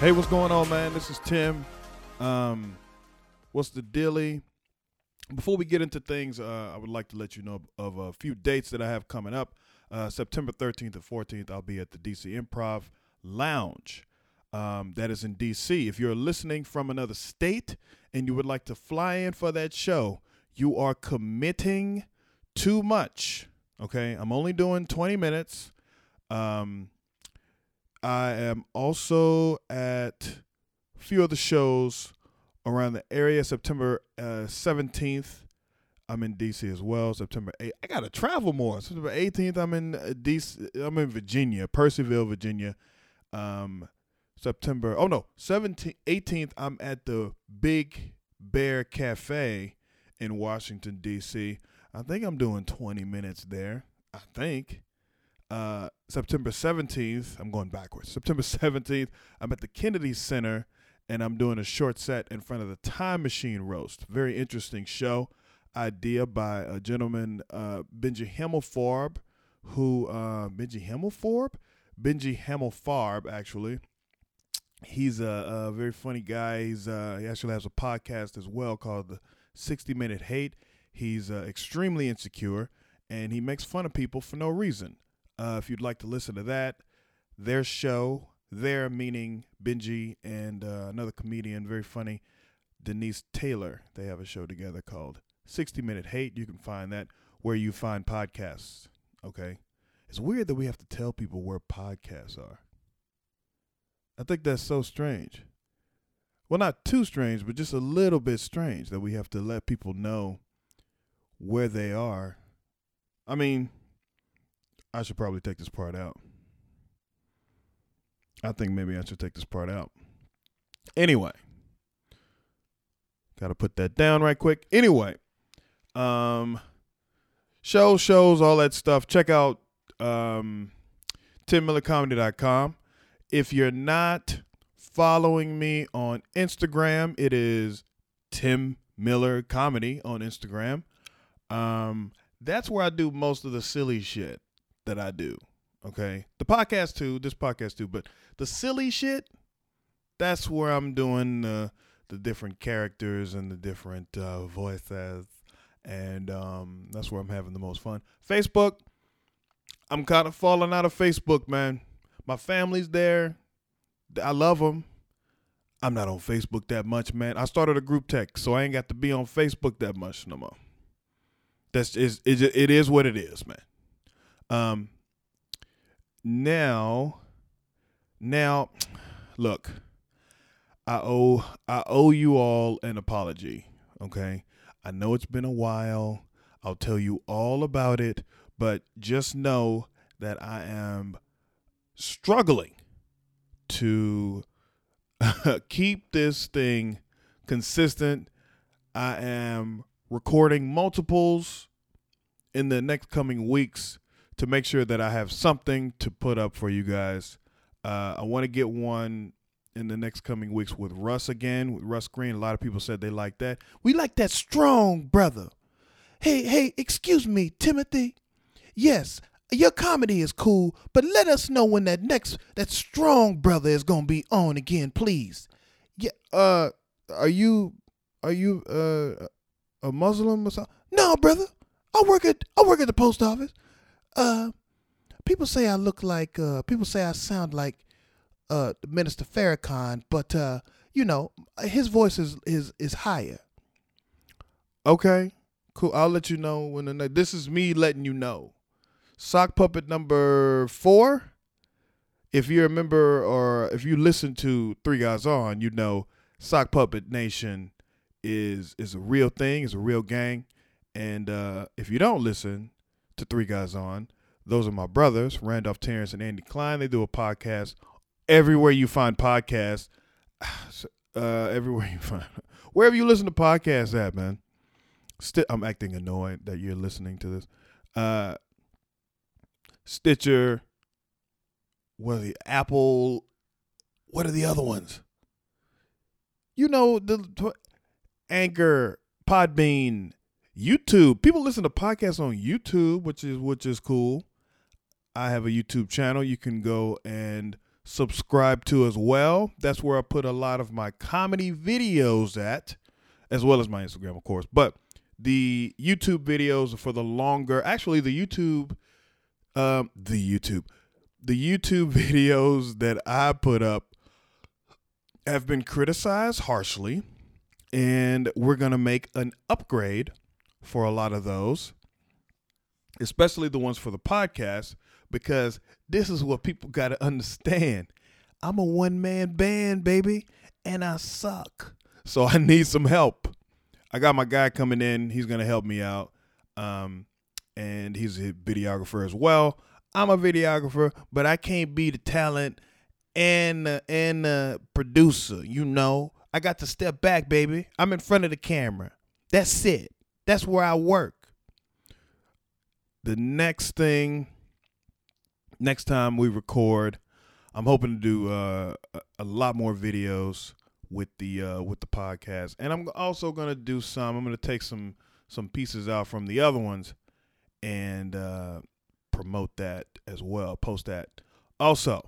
Hey, what's going on, man? This is Tim. What's the dilly? Before we get into things, I would like to let you know of a few dates that I have coming up. September 13th and 14th, I'll be at the DC Improv Lounge. That is in DC. If you're listening from another state and you would like to fly in for that show, you are committing too much. Okay, I'm only doing 20 minutes. I am also at a few other shows around the area. September 17th, I'm in D.C. as well. September 8th, I got to travel more. September 18th, I'm in D.C. I'm in Virginia, Percyville, Virginia. September, 18th, I'm at the Big Bear Cafe in Washington, D.C. I think I'm doing 20 minutes there, I think. September 17th, I'm going backwards. September 17th, I'm at the Kennedy Center, and I'm doing a short set in front of the Time Machine Roast. Very interesting show idea by a gentleman, Benji Himmelfarb, actually. He's a very funny guy. He actually has a podcast as well called The 60 Minute Hate. He's extremely insecure, and he makes fun of people for no reason. If you'd like to listen to that, their show, their meaning Benji and another comedian, very funny, Denise Taylor. They have a show together called 60 Minute Hate. You can find that where you find podcasts, okay? It's weird that we have to tell people where podcasts are. I think that's so strange. Well, not too strange, but just a little bit strange that we have to let people know where they are. I mean, I should probably take this part out. I think maybe I should take this part out. Anyway, got to put that down right quick. Anyway, shows, all that stuff. Check out TimMillerComedy.com. If you're not following me on Instagram, it is Tim Miller Comedy on Instagram. That's where I do most of the silly shit that I do, okay? The podcast too, this podcast too, but the silly shit, that's where I'm doing the different characters and the different voices, and that's where I'm having the most fun. Facebook, I'm kind of falling out of Facebook, man. My family's there. I love them. I'm not on Facebook that much, man. I started a group text, so I ain't got to be on Facebook that much no more. It is what it is, man. Now, look, I owe you all an apology. Okay. I know it's been a while. I'll tell you all about it, but just know that I am struggling to keep this thing consistent. I am recording multiples in the next coming weeks to make sure that I have something to put up for you guys. I want to get one in the next coming weeks with Russ again, with Russ Green. A lot of people said they like that. We like that strong brother. Hey, excuse me, Timothy. Yes, your comedy is cool, but let us know when that strong brother is going to be on again, please. Yeah, are you a Muslim or something? No, brother. I work at the post office. People say I look like, people say I sound like, Minister Farrakhan, but, his voice is higher. Okay, cool. I'll let you know when this is me letting you know. Sock Puppet number 4. If you remember, or if you listen to Three Guys On, you know, Sock Puppet Nation is a real thing. It's a real gang. And, if you don't listen to Three Guys On, those are my brothers, Randolph Terrence and Andy Klein. They do a podcast everywhere you find podcasts. Wherever you listen to podcasts at, man. I'm acting annoyed that you're listening to this. Stitcher, what are the Apple? What are the other ones? You know, the Anchor, Podbean, YouTube. People listen to podcasts on YouTube, which is cool. I have a YouTube channel you can go and subscribe to as well. That's where I put a lot of my comedy videos at, as well as my Instagram, of course. But the YouTube videos are for the longer. Actually, the YouTube videos that I put up have been criticized harshly, and we're going to make an upgrade for a lot of those, especially the ones for the podcast, because this is what people got to understand. I'm a one-man band, baby, and I suck. So I need some help. I got my guy coming in. He's going to help me out, and he's a videographer as well. I'm a videographer, but I can't be the talent and the producer, you know. I got to step back, baby. I'm in front of the camera. That's it. That's where I work. The next thing, next time we record, I'm hoping to do a lot more videos with the podcast, and I'm also gonna do some. I'm gonna take some pieces out from the other ones and promote that as well. Post that also,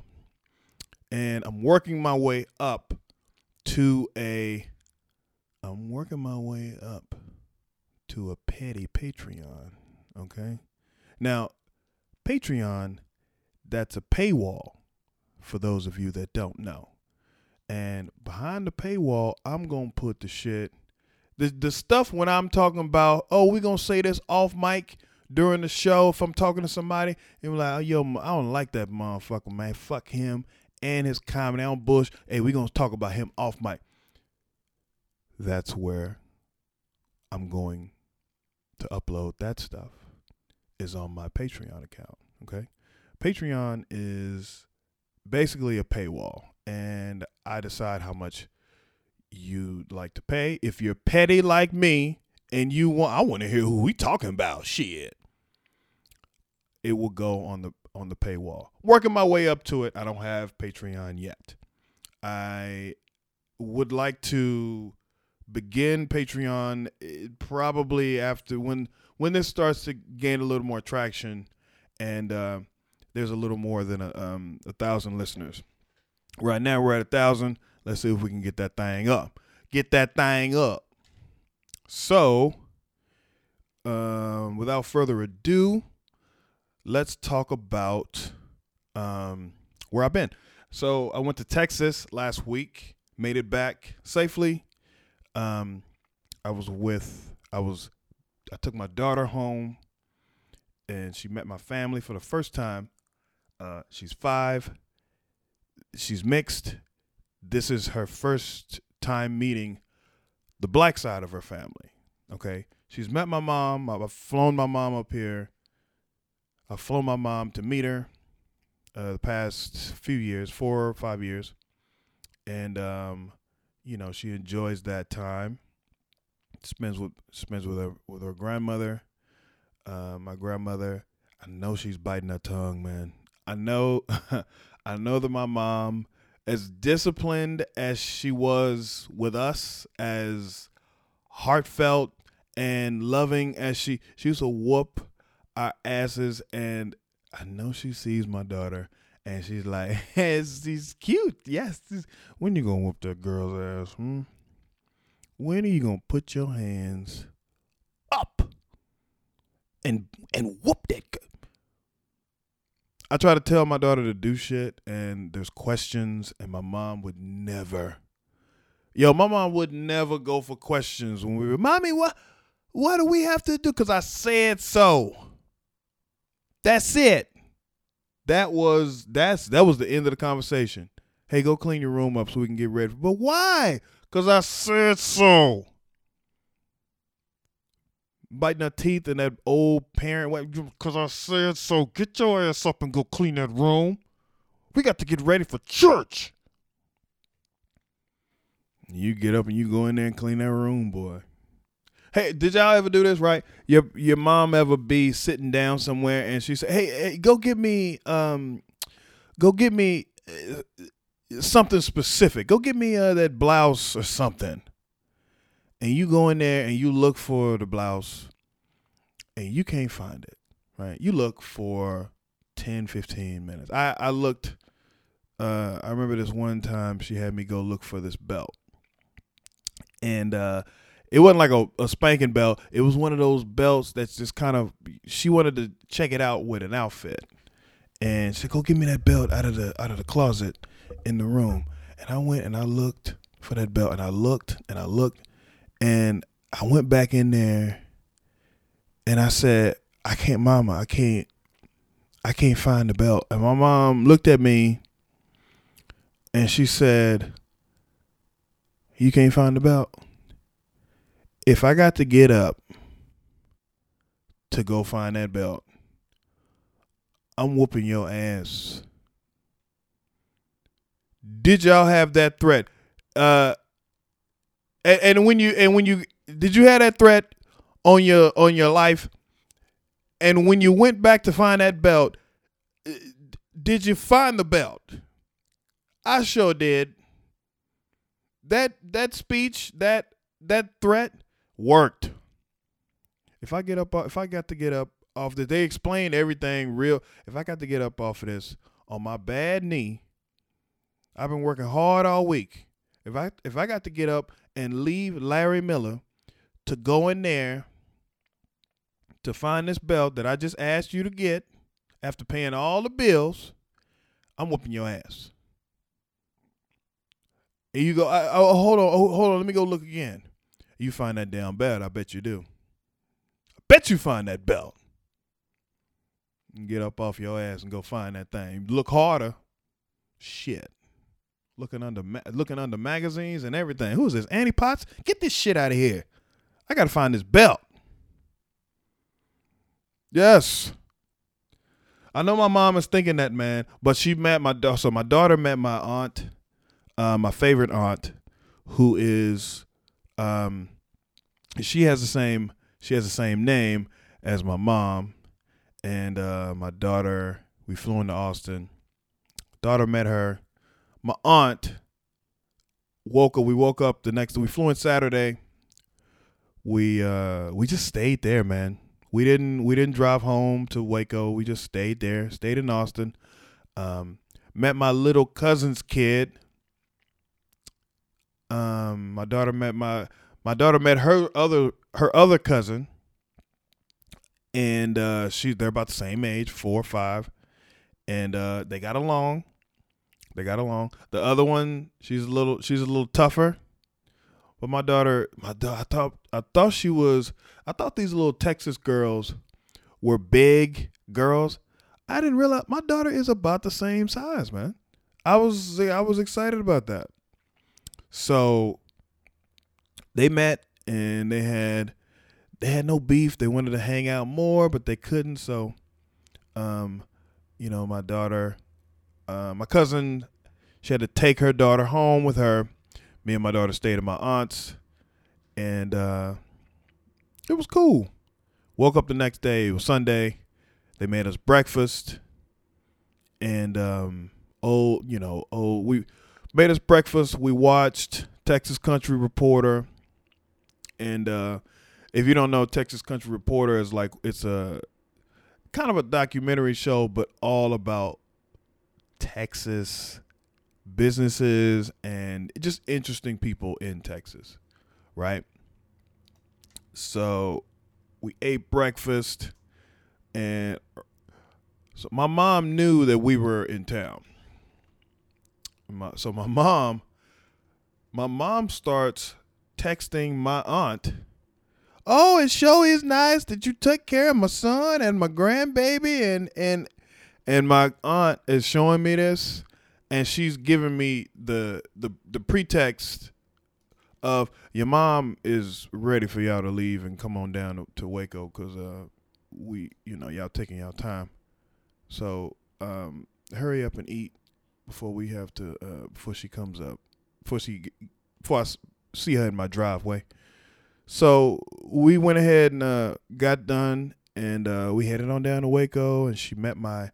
and I'm working my way up to a petty Patreon. Okay. Now, Patreon, that's a paywall for those of you that don't know. And behind the paywall, I'm going to put the shit, the stuff when I'm talking about, oh, we're going to say this off mic during the show if I'm talking to somebody. And we're like, oh, yo, I don't like that motherfucker, man. Fuck him and his comedy. I don't bullshit. Hey, we're going to talk about him off mic. That's where I'm going to upload that stuff. Is on my Patreon account, okay? Patreon is basically a paywall, and I decide how much you'd like to pay. If you're petty like me and I want to hear who we talking about, shit, it will go on the paywall. Working my way up to it. I don't have Patreon yet. I would like to begin Patreon probably after when this starts to gain a little more traction, and there's a little more than 1,000 listeners. Right now we're at 1,000. Let's see if we can get that thing up. So, without further ado, let's talk about where I've been. So I went to Texas last week, made it back safely. I took my daughter home, and she met my family for the first time. She's 5. She's mixed. This is her first time meeting the black side of her family, okay? She's met my mom. I've flown my mom up here. I've flown my mom to meet her the past few years, 4 or 5 years. And, you know, she enjoys that time. Spends with her grandmother. My grandmother, I know she's biting her tongue, man. I know that my mom, as disciplined as she was with us, as heartfelt and loving as she used to whoop our asses, and I know she sees my daughter and she's like, hey, she's cute. Yes. When you gonna whoop that girl's ass? When are you going to put your hands up and whoop that girl? I try to tell my daughter to do shit, and there's questions, and my mom would never. Yo, my mom would never go for questions when we were, Mommy, what do we have to do? Because I said so. That's it. That was the end of the conversation. Hey, go clean your room up so we can get ready. But why? Because I said so. Biting her teeth in that old parent. Because I said so. Get your ass up and go clean that room. We got to get ready for church. You get up and you go in there and clean that room, boy. Hey, did y'all ever do this, right? Your mom ever be sitting down somewhere and she say, hey, go get me go get me something specific. Go get me that blouse or something. And you go in there and you look for the blouse and you can't find it, right? You look for 10, 15 minutes. I looked, I remember this one time she had me go look for this belt. And it wasn't like a spanking belt. It was one of those belts that's just kind of, she wanted to check it out with an outfit. And she said, go get me that belt out of the closet in the room. And I went and I looked for that belt and I looked. And I went back in there and I said, I can't find the belt. And my mom looked at me and she said, you can't find the belt? If I got to get up to go find that belt, I'm whooping your ass. Did y'all have that threat? And when you did you have that threat on your life? And when you went back to find that belt, did you find the belt? I sure did. That speech, that threat worked. They explained everything real. If I got to get up off of this on my bad knee, I've been working hard all week. If I got to get up and leave Larry Miller to go in there to find this belt that I just asked you to get after paying all the bills, I'm whooping your ass. And you go, hold on, let me go look again. You find that damn belt, I bet you do. I bet you find that belt. And get up off your ass and go find that thing. Look harder. Shit. Looking under magazines and everything. Who is this, Annie Potts? Get this shit out of here. I got to find this belt. Yes. I know my mom is thinking that, man, but she met my daughter. So my daughter met my aunt, my favorite aunt, who is, she has the same name as my mom. And my daughter, we flew into Austin. Daughter met her. My aunt woke up the next day. We flew in Saturday. We just stayed there, man. We didn't drive home to Waco. We just stayed there, stayed in Austin. Met my little cousin's kid. My daughter met her other cousin. And they're about the same age, 4 or 5. And they got along. The other one, she's a little tougher. But my daughter, I thought she was. I thought these little Texas girls were big girls. I didn't realize my daughter is about the same size, man. I was excited about that. So they met and they had no beef. They wanted to hang out more, but they couldn't. So, my daughter. My cousin, she had to take her daughter home with her. Me and my daughter stayed at my aunt's, and it was cool. Woke up the next day. It was Sunday. They made us breakfast, and we made us breakfast. We watched Texas Country Reporter, and if you don't know, Texas Country Reporter is like, it's a kind of a documentary show, but all about Texas businesses and just interesting people in Texas, right? So we ate breakfast, and so my mom knew that we were in town. So my mom starts texting my aunt, oh, it sure is nice that you took care of my son and my grandbaby, and my aunt is showing me this, and she's giving me the pretext of, your mom is ready for y'all to leave and come on down to Waco, because y'all taking y'all time. So hurry up and eat before we have to, before she comes up, before I see her in my driveway. So we went ahead and got done, and we headed on down to Waco, and she met my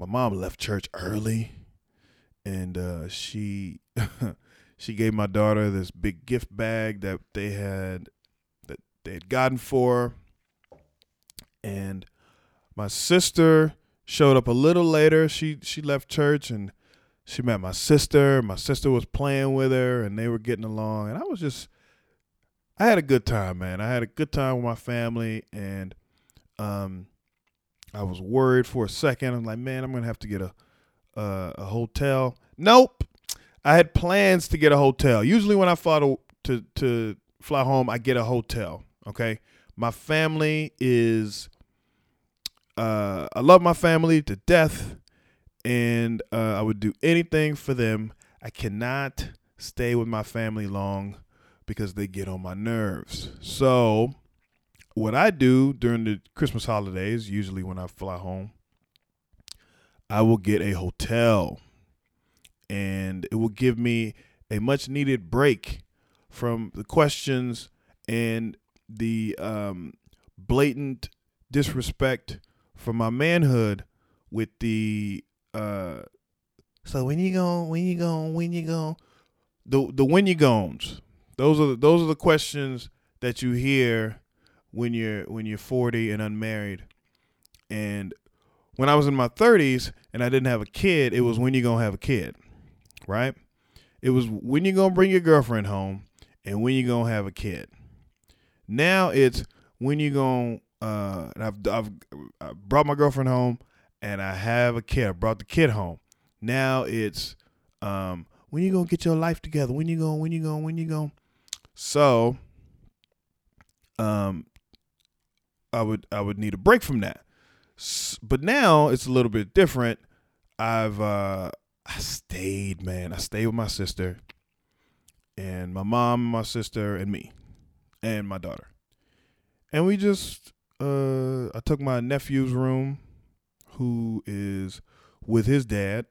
my mom left church early, and she she gave my daughter this big gift bag that they had gotten for her. And my sister showed up a little later. She left church and she met my sister. My sister was playing with her and they were getting along. And I had a good time, man. I had a good time with my family, and I was worried for a second. I'm like, man, I'm going to have to get a hotel. Nope. I had plans to get a hotel. Usually when I fly to fly home, I get a hotel, okay? My family is I love my family to death, and I would do anything for them. I cannot stay with my family long because they get on my nerves. So what I do during the Christmas holidays, usually when I fly home, I will get a hotel, and it will give me a much needed break from the questions and the blatant disrespect for my manhood with the so when you gone the when you gones. Those are the questions that you hear when you're 40 and unmarried. And when I was in my 30s and I didn't have a kid, it was when you gonna have a kid, right? It was when you gonna bring your girlfriend home and when you gonna have a kid. Now it's when you gonna I brought my girlfriend home and I have a kid. I brought the kid home. Now it's when you gonna get your life together? When you gonna? So I would need a break from that. But now it's a little bit different. I stayed, man. I stayed with my sister and my mom, my sister, and me and my daughter. And we just I took my nephew's room, who is with his dad,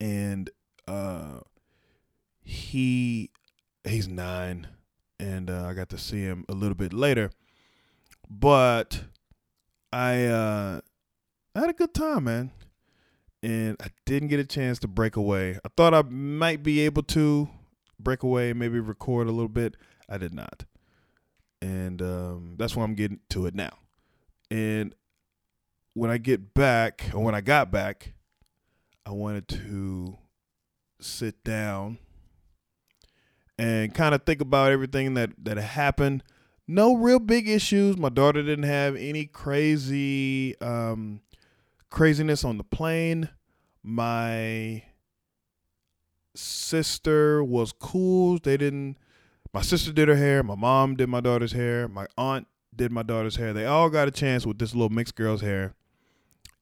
and he's 9, and I got to see him a little bit later. But I had a good time, man, and I didn't get a chance to break away. I thought I might be able to break away, maybe record a little bit. I did not. And that's why I'm getting to it now. And when I got back, I wanted to sit down and kind of think about everything that happened. No real big issues. My daughter didn't have any crazy craziness on the plane. My sister was cool. My sister did her hair. My mom did my daughter's hair. My aunt did my daughter's hair. They all got a chance with this little mixed girl's hair.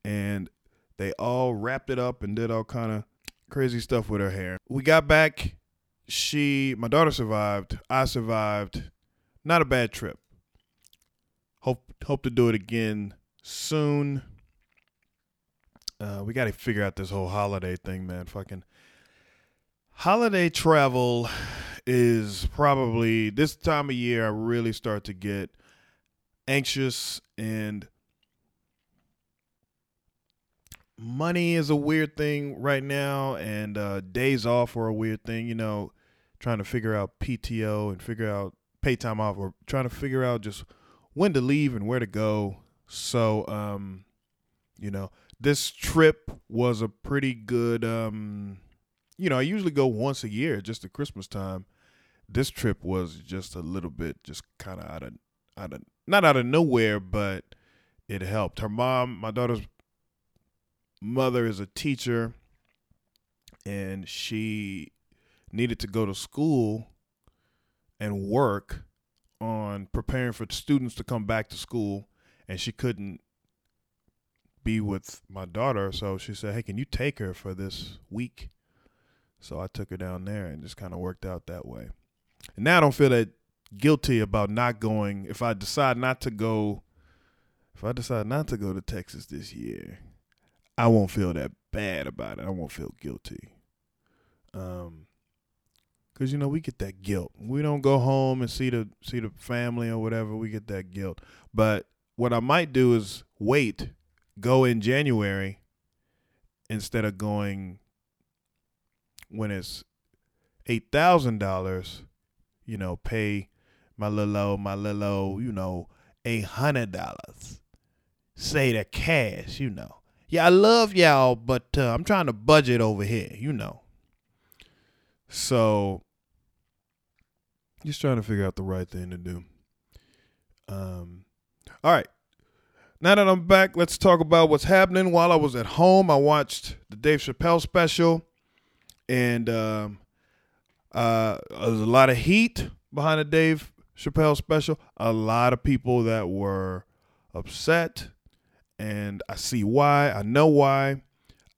And they all wrapped it up and did all kind of crazy stuff with her hair. We got back. My daughter survived. I survived. Not a bad trip. Hope to do it again soon. We got to figure out this whole holiday thing, man. Fucking holiday travel is probably this time of year I really start to get anxious, and money is a weird thing right now, and days off are a weird thing, you know, trying to figure out PTO and figure out pay time off, or trying to figure out just when to leave and where to go. So, you know, this trip was a pretty good, you know, I usually go once a year just at Christmas time. This trip was just a little bit, just kind of not out of nowhere, but it helped. Her mom, my daughter's mother, is a teacher, and she needed to go to school and work on preparing for students to come back to school, and she couldn't be with my daughter. So she said, hey, can you take her for this week? So I took her down there and just kind of worked out that way. And now I don't feel that guilty about not going. If I decide not to go to Texas this year, I won't feel that bad about it. I won't feel guilty. 'Cause you know, we get that guilt. We don't go home and see the family or whatever. We get that guilt. But what I might do is wait go in January instead of going when it's $8,000, you know, pay my little, you know, $100. Say the cash, you know. Yeah, I love y'all, but I'm trying to budget over here, you know. So just trying to figure out the right thing to do. All right. Now that I'm back, let's talk about what's happening. While I was at home, I watched the Dave Chappelle special, and there's a lot of heat behind the Dave Chappelle special. A lot of people that were upset, and I see why. I know why.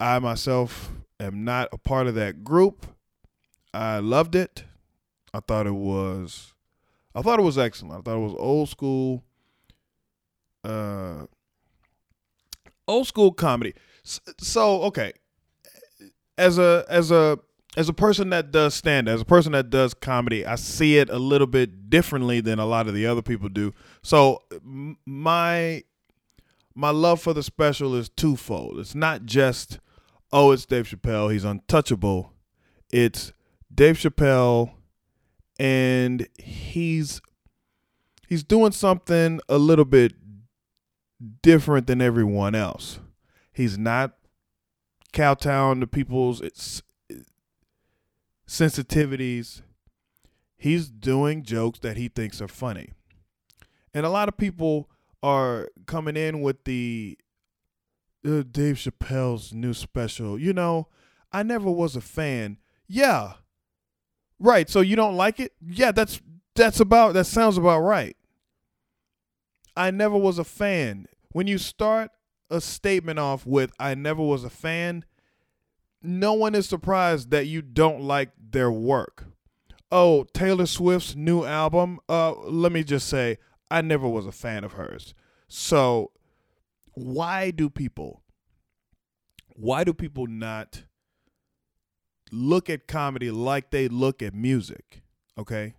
I myself am not a part of that group. I loved it. I thought it was excellent. I thought it was old school comedy. So, okay, as a person that does stand-up, as a person that does comedy, I see it a little bit differently than a lot of the other people do. So my love for the special is twofold. It's not just, oh, it's Dave Chappelle, he's untouchable. It's Dave Chappelle, and he's doing something a little bit different than everyone else. He's not kowtowing to people's sensitivities. He's doing jokes that he thinks are funny. And a lot of people are coming in with the Dave Chappelle's new special. You know, I never was a fan. Yeah. Right. So you don't like it? Yeah, that sounds about right. I never was a fan. When you start a statement off with I never was a fan, no one is surprised that you don't like their work. Oh, Taylor Swift's new album. Let me just say I never was a fan of hers. So why do people not look at comedy like they look at music? Okay.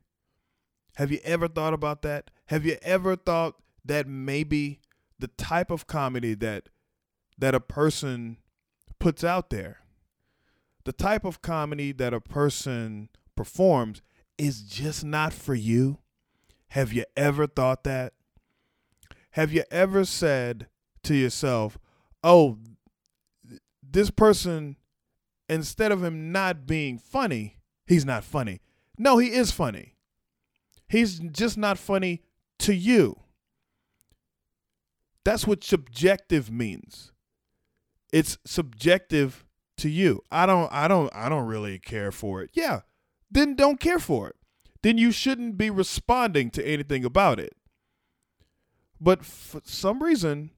Have you ever thought about that? Have you ever thought that maybe the type of comedy that a person puts out there, the type of comedy that a person performs is just not for you? Have you ever thought that? Have you ever said to yourself, oh, this person, instead of him not being funny, he's not funny. No, he is funny. He's just not funny to you. That's what subjective means. It's subjective to you. I don't really care for it. Yeah. Then don't care for it. Then you shouldn't be responding to anything about it. But for some reason,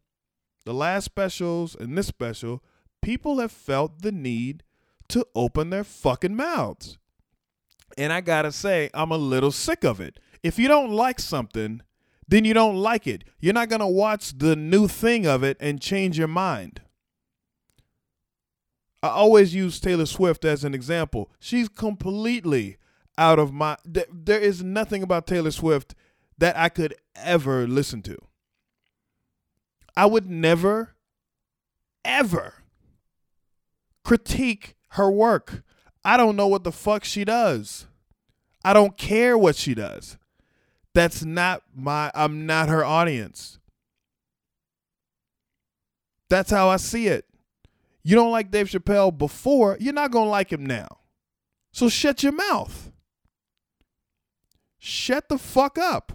the last specials and this special, people have felt the need to open their fucking mouths. And I gotta say, I'm a little sick of it. If you don't like something, then you don't like it. You're not gonna watch the new thing of it and change your mind. I always use Taylor Swift as an example. She's completely out of my... There is nothing about Taylor Swift that I could ever listen to. I would never, ever critique her work. I don't know what the fuck she does. I don't care what she does. That's not I'm not her audience. That's how I see it. You don't like Dave Chappelle before, you're not going to like him now. So shut your mouth. Shut the fuck up.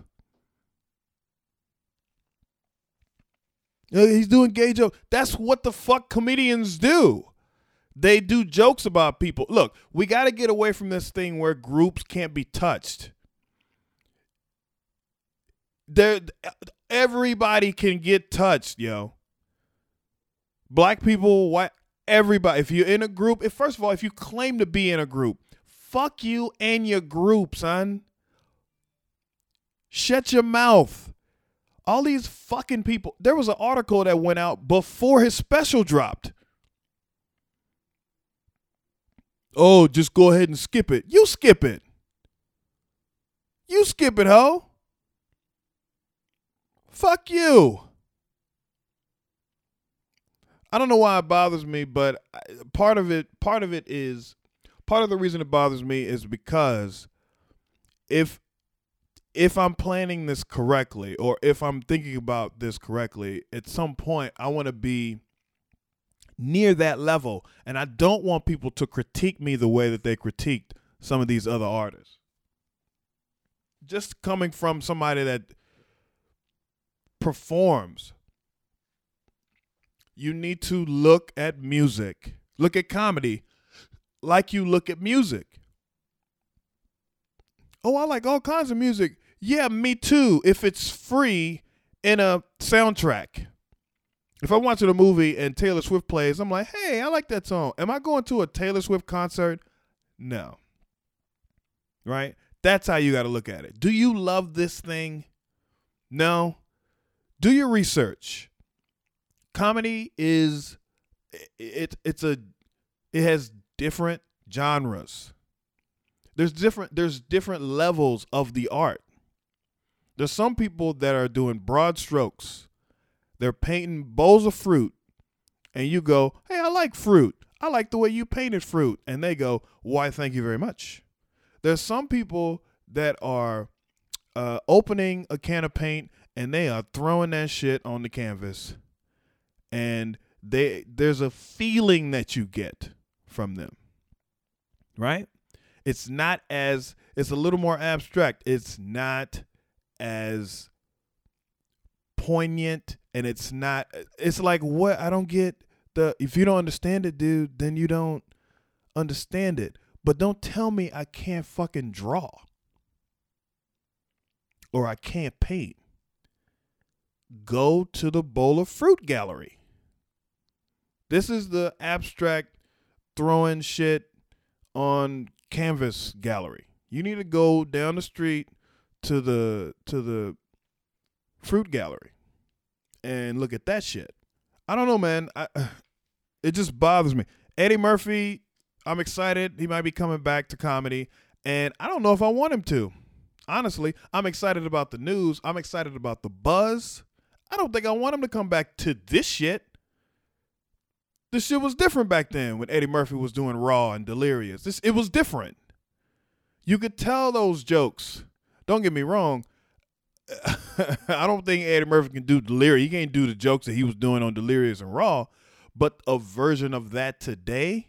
He's doing gay jokes. That's what the fuck comedians do. They do jokes about people. Look, we got to get away from this thing where groups can't be touched. Everybody can get touched, yo. Black people, white, everybody. If you're in a group, first of all, if you claim to be in a group, fuck you and your group, son. Shut your mouth. All these fucking people. There was an article that went out before his special dropped. Oh, just go ahead and skip it. You skip it. You skip it, ho. Fuck you. I don't know why it bothers me, but part of the reason it bothers me is because if I'm planning this correctly, or if I'm thinking about this correctly, at some point I want to be near that level, and I don't want people to critique me the way that they critiqued some of these other artists. Just coming from somebody that performs, you need to look at music, look at comedy like you look at music. Oh, I like all kinds of music. Yeah, me too, if it's free in a soundtrack. If I'm watching a movie and Taylor Swift plays, I'm like, hey, I like that song. Am I going to a Taylor Swift concert? No. Right? That's how you got to look at it. Do you love this thing? No. Do your research. Comedy is, it has different genres. There's different levels of the art. There's some people that are doing broad strokes. They're painting bowls of fruit, and you go, hey, I like fruit. I like the way you painted fruit. And they go, why, thank you very much. There's some people that are opening a can of paint, and they are throwing that shit on the canvas. And there's a feeling that you get from them, right? It's a little more abstract. It's not as poignant, and it's like, what? I don't get if you don't understand it, dude, then you don't understand it. But don't tell me I can't fucking draw or I can't paint. Go to the bowl of fruit gallery. This is the abstract throwing shit on canvas gallery. You need to go down the street to the fruit gallery and look at that shit. I don't know, man. It just bothers me. Eddie Murphy, I'm excited. He might be coming back to comedy, and I don't know if I want him to. Honestly, I'm excited about the news. I'm excited about the buzz. I don't think I want him to come back to this shit. This shit was different back then when Eddie Murphy was doing Raw and Delirious. It was different. You could tell those jokes. Don't get me wrong. I don't think Eddie Murphy can do Delirious. He can't do the jokes that he was doing on Delirious and Raw, but a version of that today.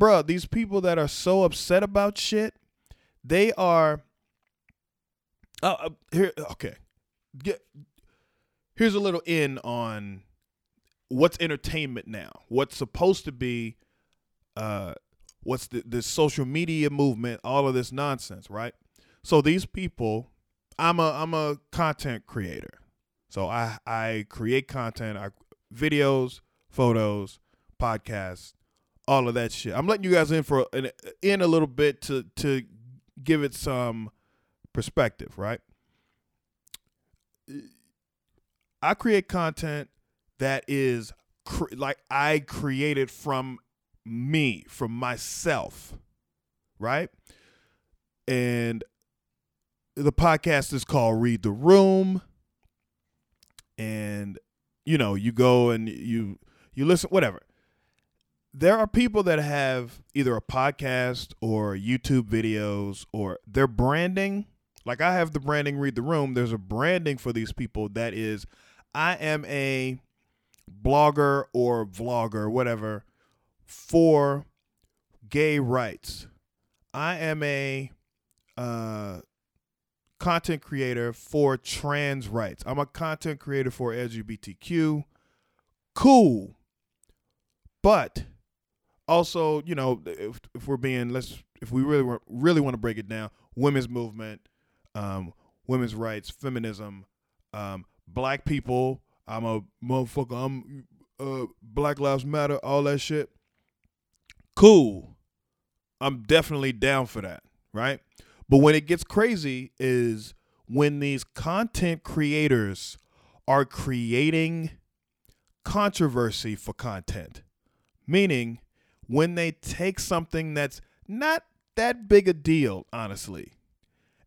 Bruh, these people that are so upset about shit, they are... Here's a little in on what's entertainment now. What's supposed to be, what's the social media movement, all of this nonsense, right? So these people, I'm a content creator. So I create content, videos, photos, podcasts, all of that shit. I'm letting you guys in for a little bit to give it some perspective, right? I create content that is like I created from me, from myself, right? And the podcast is called Read the Room, and you know, you go and you listen, whatever. There are people that have either a podcast or YouTube videos or their branding. Like I have the branding, Read the Room. There's a branding for these people that is, I am a blogger or vlogger, whatever, for gay rights. I am a content creator for trans rights. I'm a content creator for LGBTQ. Cool. But also, you know, if we're being, if we really want to break it down, women's movement, women's rights, feminism, black people. I'm a motherfucker. I'm Black Lives Matter, all that shit. Cool. I'm definitely down for that, right? But when it gets crazy is when these content creators are creating controversy for content. Meaning when they take something that's not that big a deal, honestly,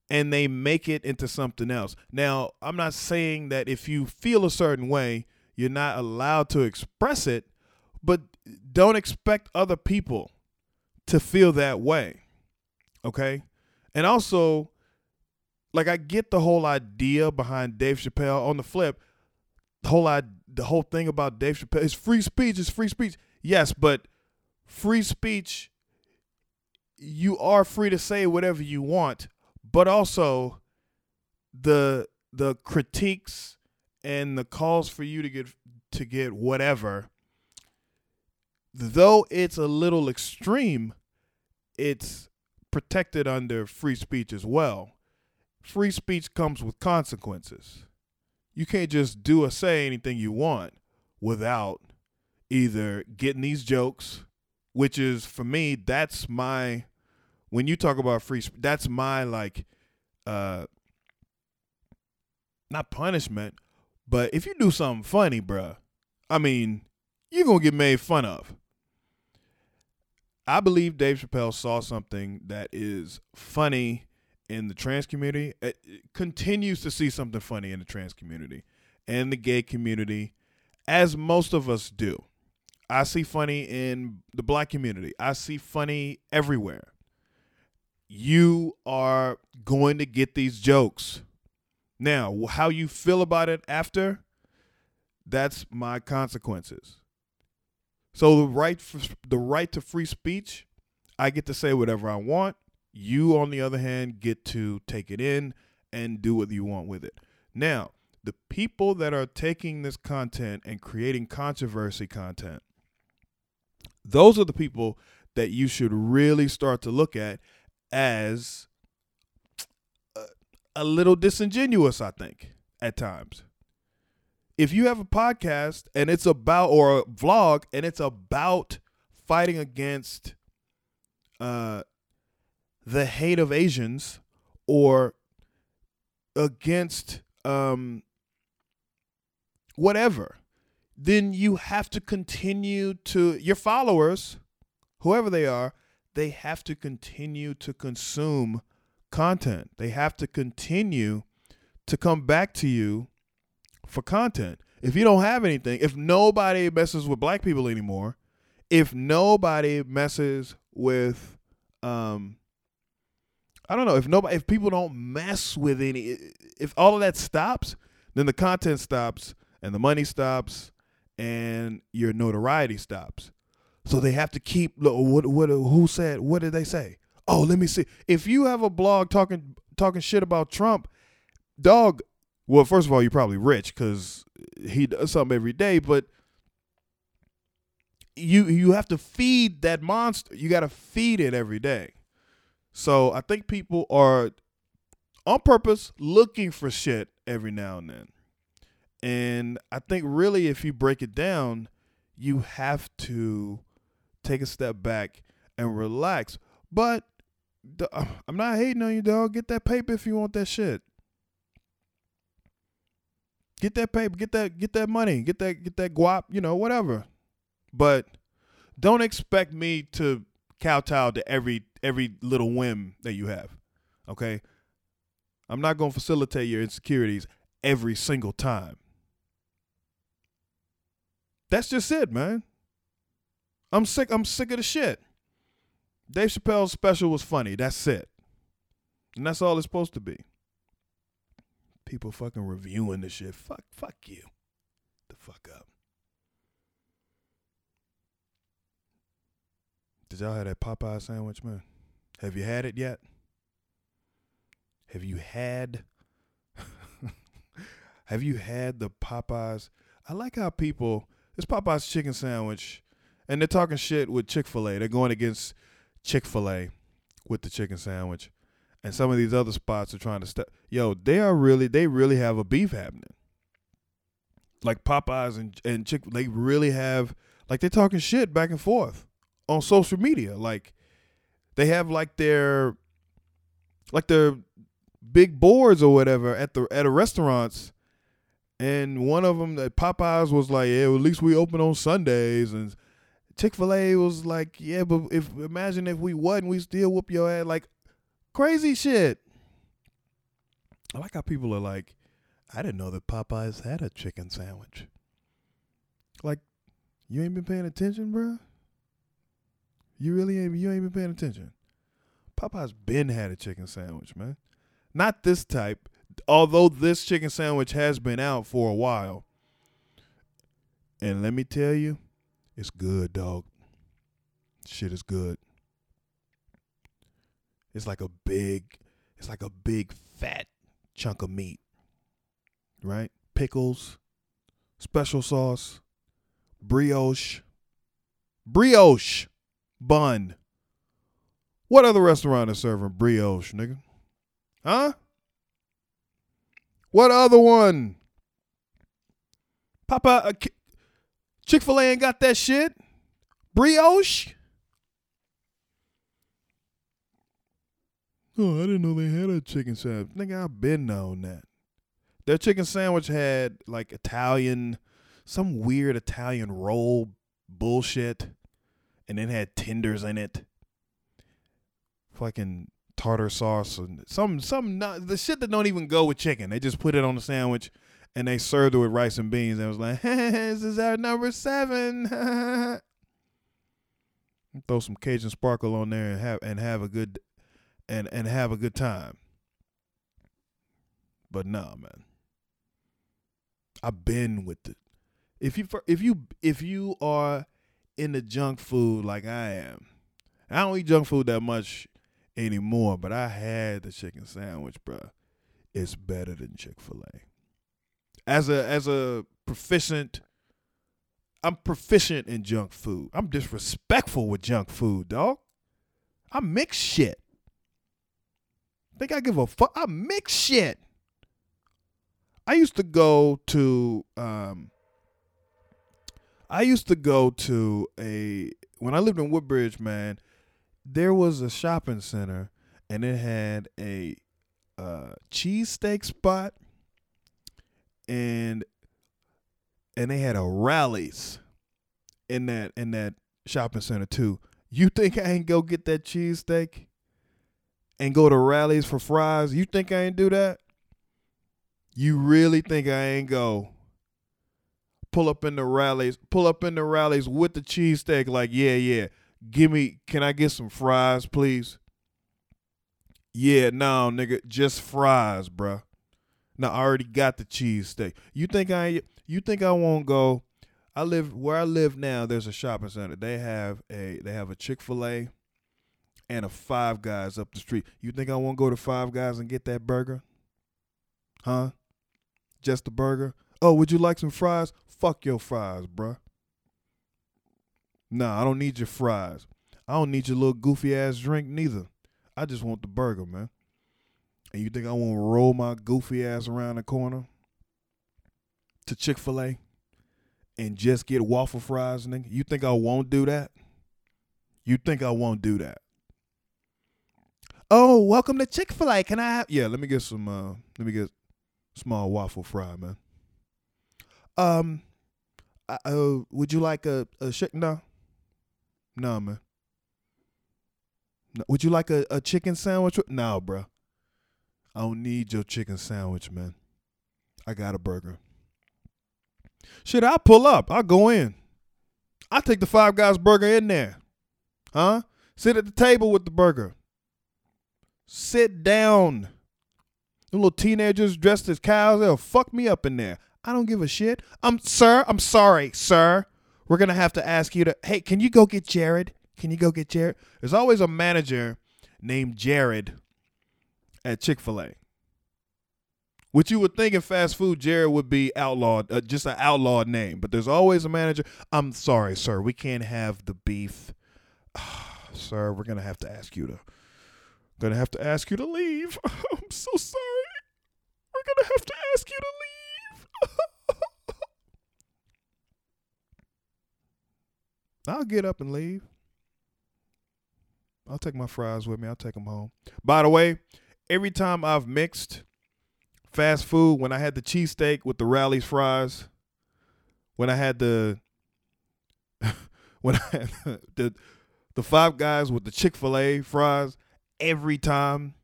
and they make it into something else. Now, I'm not saying that if you feel a certain way, you're not allowed to express it, But don't expect other people to feel that way, okay? And also, like, I get the whole idea behind Dave Chappelle. On the flip, the whole thing about Dave Chappelle is free speech is free speech. Yes, but free speech, you are free to say whatever you want, but also the critiques and the calls for you to get whatever, though it's a little extreme, it's protected under free speech as well. Free speech comes with consequences. You can't just do or say anything you want without either getting these jokes, which is, for me, that's my, when you talk about free speech, that's my, like, not punishment, but if you do something funny, bruh, I mean, you're going to get made fun of. I believe Dave Chappelle saw something that is funny in the trans community, it continues to see something funny in the trans community and the gay community, as most of us do. I see funny in the black community. I see funny everywhere. You are going to get these jokes. Now, how you feel about it after, that's my consequences. So the right to free speech, I get to say whatever I want. You, on the other hand, get to take it in and do what you want with it. Now, the people that are taking this content and creating controversy content, those are the people that you should really start to look at as a little disingenuous, I think, at times. If you have a podcast and it's about, or a vlog, and it's about fighting against the hate of Asians, or against whatever, then you have to continue to, your followers, whoever they are, they have to continue to consume content. They have to continue to come back to you for content. If you don't have anything, if nobody messes with black people anymore, if nobody messes with, I don't know, if people don't mess with any, if all of that stops, then the content stops and the money stops and your notoriety stops. So they have to keep, what did they say? Oh, let me see. If you have a blog talking shit about Trump, dog, well, first of all, you're probably rich because he does something every day, but you have to feed that monster. You got to feed it every day. So I think people are on purpose looking for shit every now and then. And I think really if you break it down, you have to take a step back and relax. But I'm not hating on you, dog. Get that paper if you want that shit. Get that paper, get that money, get that guap, you know, whatever. But don't expect me to kowtow to every little whim that you have, okay? I'm not going to facilitate your insecurities every single time. That's just it, man. I'm sick of the shit. Dave Chappelle's special was funny. That's it. And that's all it's supposed to be. People fucking reviewing this shit. Fuck you. The fuck up. Did y'all have that Popeye sandwich, man? Have you had it yet? Have you had the Popeyes? I like how people, it's Popeye's chicken sandwich, and they're talking shit with Chick-fil-A. They're going against Chick-fil-A with the chicken sandwich. And some of these other spots are trying to they really have a beef happening. Like Popeyes and Chick-fil-A, they really have, like, they're talking shit back and forth on social media. Like, they have their big boards or whatever at the restaurants, and one of them, that Popeyes was like, yeah, well, at least we open on Sundays, and Chick-fil-A was like, yeah, but imagine if we wasn't, we still whoop your ass, like crazy shit. I like how people are like, I didn't know that Popeyes had a chicken sandwich. Like, You ain't been paying attention, bro? You really ain't, you ain't been paying attention. Popeye's been had a chicken sandwich, man. Not this type, although this chicken sandwich has been out for a while. And let me tell you, it's good, dog. Shit is good. It's like a big fat chunk of meat, right? Pickles, special sauce, brioche bun. What other restaurant is serving brioche, nigga? Huh? What other one? Papa, Chick-fil-A ain't got that shit. Brioche? Oh, I didn't know they had a chicken sandwich. Nigga, I've been known that. Their chicken sandwich had like Italian, some weird Italian roll bullshit, and it had tenders in it. Fucking tartar sauce and some not, the shit that don't even go with chicken. They just put it on the sandwich and they served it with rice and beans. And it was like, hey, this is our number 7. Throw some Cajun sparkle on there and have a good time. But nah, man. I've been with it. If you are into junk food like I am, I don't eat junk food that much anymore, but I had the chicken sandwich, bro. It's better than Chick-fil-A. As a proficient, I'm proficient in junk food. I'm disrespectful with junk food, dog. I mix shit. Think I give a fuck? I mix shit. I used to go to when I lived in Woodbridge, man, there was a shopping center and it had a cheesesteak spot and they had a Rally's in that shopping center too. You think I ain't go get that cheesesteak and go to Rally's for fries? You think I ain't do that? You really think I ain't go pull up in the Rally's with the cheesesteak like, yeah. Can I get some fries, please? Yeah, no, nigga, just fries, bruh. No, I already got the cheesesteak. You think I won't go? Where I live now, there's a shopping center. They have a Chick-fil-A and a Five Guys up the street. You think I won't go to Five Guys and get that burger? Huh? Just the burger? Oh, would you like some fries? Fuck your fries, bruh. Nah, I don't need your fries. I don't need your little goofy ass drink neither. I just want the burger, man. And you think I want to roll my goofy ass around the corner to Chick-fil-A and just get waffle fries, nigga? You think I won't do that? Oh, welcome to Chick-fil-A. Can I have? Yeah, let me get some. Let me get small waffle fry, man. Would you like a chicken? No, man. No. Would you like a chicken sandwich? No, bro. I don't need your chicken sandwich, man. I got a burger. Shit, I'll pull up. I'll go in. I'll take the Five Guys burger in there. Huh? Sit at the table with the burger. Sit down. The little teenagers dressed as cows, they'll fuck me up in there. I don't give a shit. I'm sorry, sir. We're going to have to ask you to, hey, can you go get Jared? There's always a manager named Jared at Chick-fil-A. Which you would think in fast food, Jared would be outlawed, just an outlawed name. But there's always a manager. I'm sorry, sir. We can't have the beef. Sir, we're going to have to ask you to. Gonna have to ask you to leave. I'm so sorry. We're gonna have to ask you to leave. I'll get up and leave. I'll take my fries with me. I'll take them home. By the way, every time I've mixed fast food, when I had the cheesesteak with the Rally's fries, when I had the Five Guys with the Chick-fil-A fries. Every time,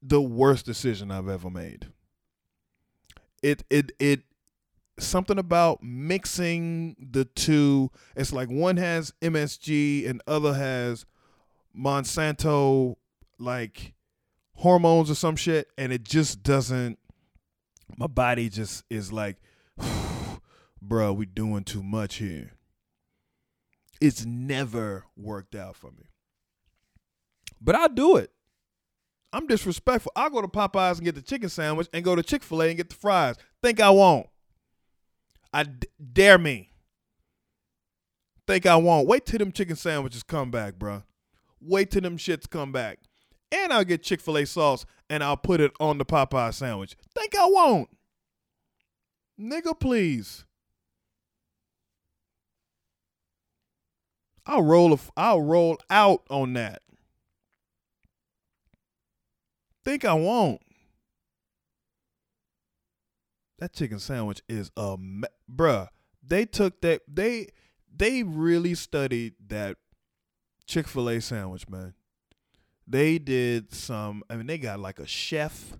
the worst decision I've ever made. It something about mixing the two. It's like one has MSG and other has Monsanto, like, hormones or some shit, and it just doesn't, my body just is like, bro, we doing too much here. It's never worked out for me. But I do it. I'm disrespectful. I'll go to Popeyes and get the chicken sandwich and go to Chick-fil-A and get the fries. Think I won't. Dare me. Think I won't. Wait till them chicken sandwiches come back, bro. Wait till them shits come back. And I'll get Chick-fil-A sauce and I'll put it on the Popeye sandwich. Think I won't. Nigga, please. I'll roll out on that. Think I won't. That chicken sandwich is a bruh. They took that. They really studied that Chick-fil-A sandwich, man. They did some. I mean, they got like a chef,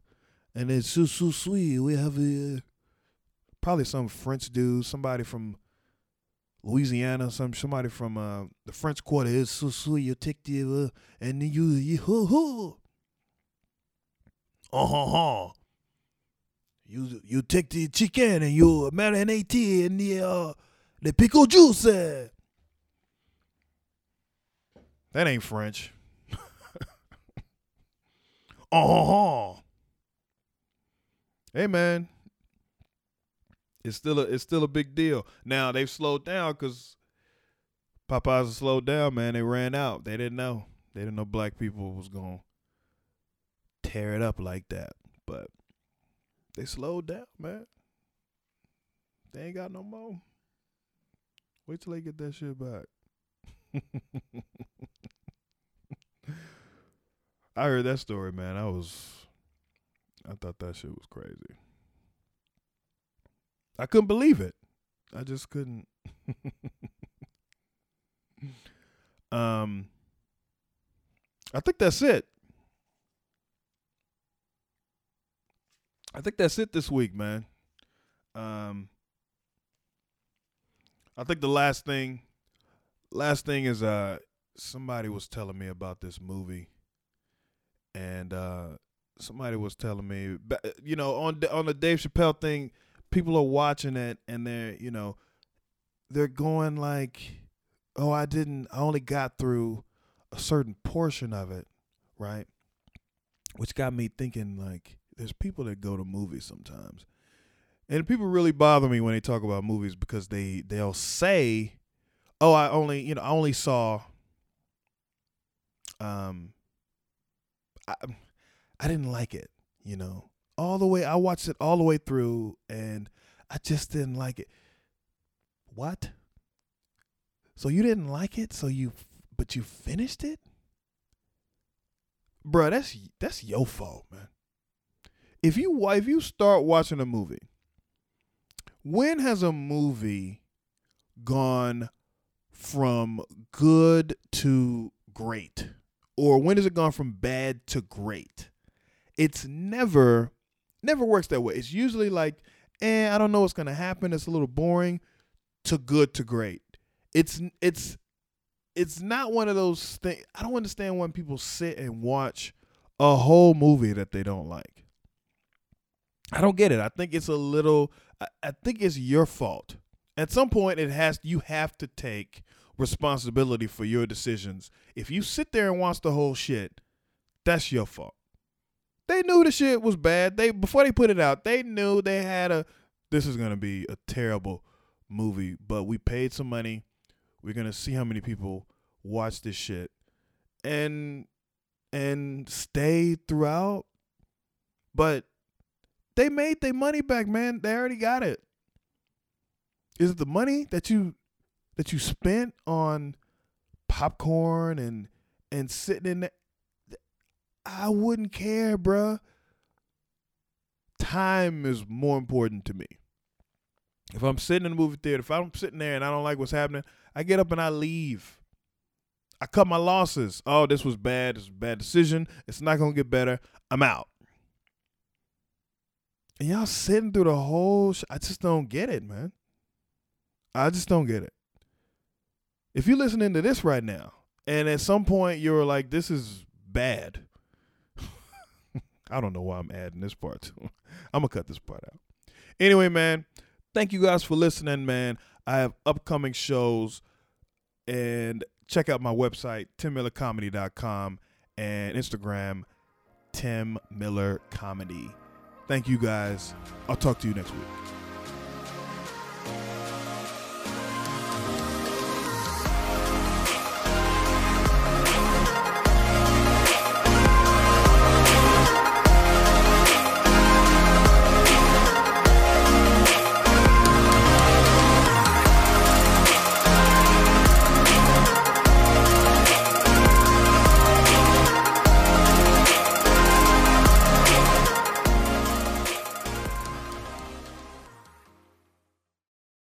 and it's so sweet. We have a probably some French dude, somebody from Louisiana, somebody from the French Quarter. It's so sweet. You take the and then you hoo hoo. You take the chicken and you marinate it in the pickle juice. That ain't French. Hey man, it's still a big deal. Now they've slowed down because Popeyes have slowed down, man. They ran out. They didn't know black people was gonna tear it up like that, but they slowed down, man. They ain't got no more. Wait till they get that shit back. I heard that story, man. I thought that shit was crazy. I couldn't believe it. I just couldn't. I think that's it. I think that's it this week, man. I think the last thing is somebody was telling me about this movie, and somebody was telling me, you know, on the Dave Chappelle thing, people are watching it and they're going like, oh, I only got through a certain portion of it, right? Which got me thinking like, there's people that go to movies sometimes, and people really bother me when they talk about movies because they'll say, "Oh, I only saw, I didn't like it, you know, all the way. I watched it all the way through, and I just didn't like it." What? So you didn't like it? But you finished it, bro? That's your fault, man. If you start watching a movie, when has a movie gone from good to great? Or when has it gone from bad to great? It's never works that way. It's usually like, I don't know what's going to happen. It's a little boring, to good to great. It's not one of those things. I don't understand when people sit and watch a whole movie that they don't like. I don't get it. I think it's your fault. At some point, you have to take responsibility for your decisions. If you sit there and watch the whole shit, that's your fault. They knew the shit was bad. Before they put it out, they knew they had this is going to be a terrible movie, but we paid some money. We're going to see how many people watch this shit and stay throughout. But they made their money back, man. They already got it. Is it the money that you spent on popcorn and sitting in there? I wouldn't care, bruh. Time is more important to me. If I'm sitting in the movie theater, if I'm sitting there and I don't like what's happening, I get up and I leave. I cut my losses. Oh, this was bad. This was a bad decision. It's not going to get better. I'm out. And y'all sitting through the whole I just don't get it, man. I just don't get it. If you're listening to this right now, and at some point you're like, this is bad. I don't know why I'm adding this part to it. I'm going to cut this part out. Anyway, man, thank you guys for listening, man. I have upcoming shows. And check out my website, TimMillerComedy.com, and Instagram, TimMillerComedy. Thank you guys. I'll talk to you next week.